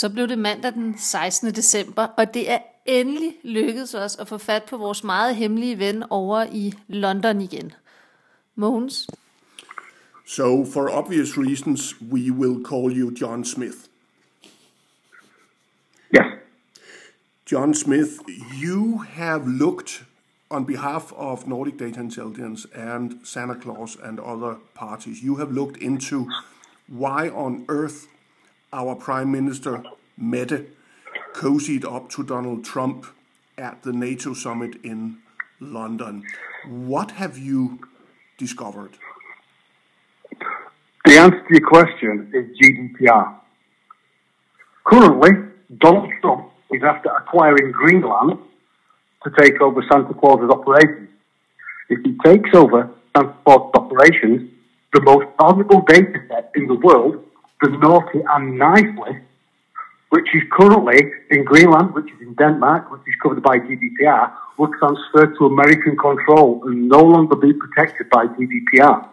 Så blev det mandag den 16. december, og det er endelig lykkedes os at få fat på vores meget hemmelige ven over i London igen. Mogens? So, for obvious reasons, we will call you John Smith. Yeah. John Smith, you have looked on behalf of Nordic Data Intelligence and Santa Claus and other parties, you have looked into why on earth our Prime Minister, Mette, cozied up to Donald Trump at the NATO summit in London. What have you discovered? The answer to your question is GDPR. Currently, Donald Trump is after acquiring Greenland to take over Santa Claus's operations. If he takes over Santa Claus's operations, the most valuable data set in the world, the naughty and nice list, which is currently in Greenland, which is in Denmark, which is covered by GDPR, will transfer to American control and no longer be protected by GDPR.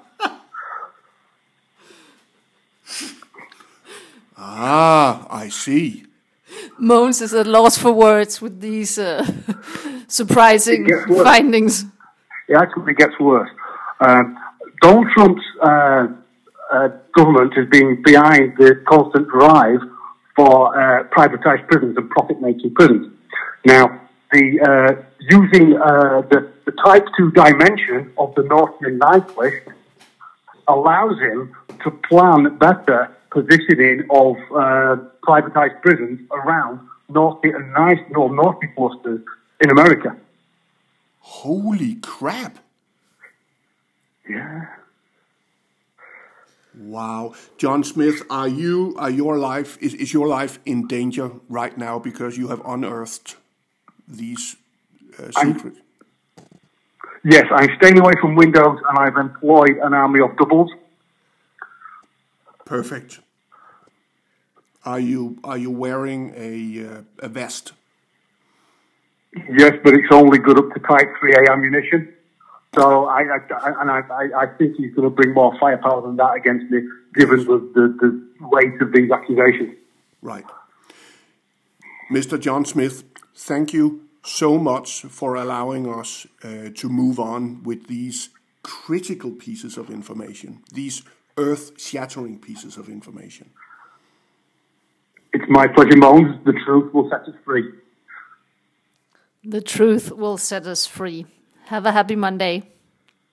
I see. Mogens is at loss for words with these surprising findings. It actually gets worse. Donald Trump's government has been behind the constant drive for privatised prisons and profit-making prisons. Now, using the type 2 dimension of the North and Night list allows him to plan better positioning of privatised prisons around North and North clusters in America. Holy crap! Yeah. Wow, John Smith, is your life in danger right now because you have unearthed these secrets? Yes, I'm staying away from Windows, and I've employed an army of doubles. Perfect. Are you wearing a vest? Yes, but it's only good up to type 3A ammunition. So I think he's going to bring more firepower than that against me, given the weight of these accusations. Right. Mr. John Smith, thank you so much for allowing us to move on with these critical pieces of information, these earth-shattering pieces of information. It's my pleasure, Mogens. The truth will set us free. The truth will set us free. Have a happy Monday.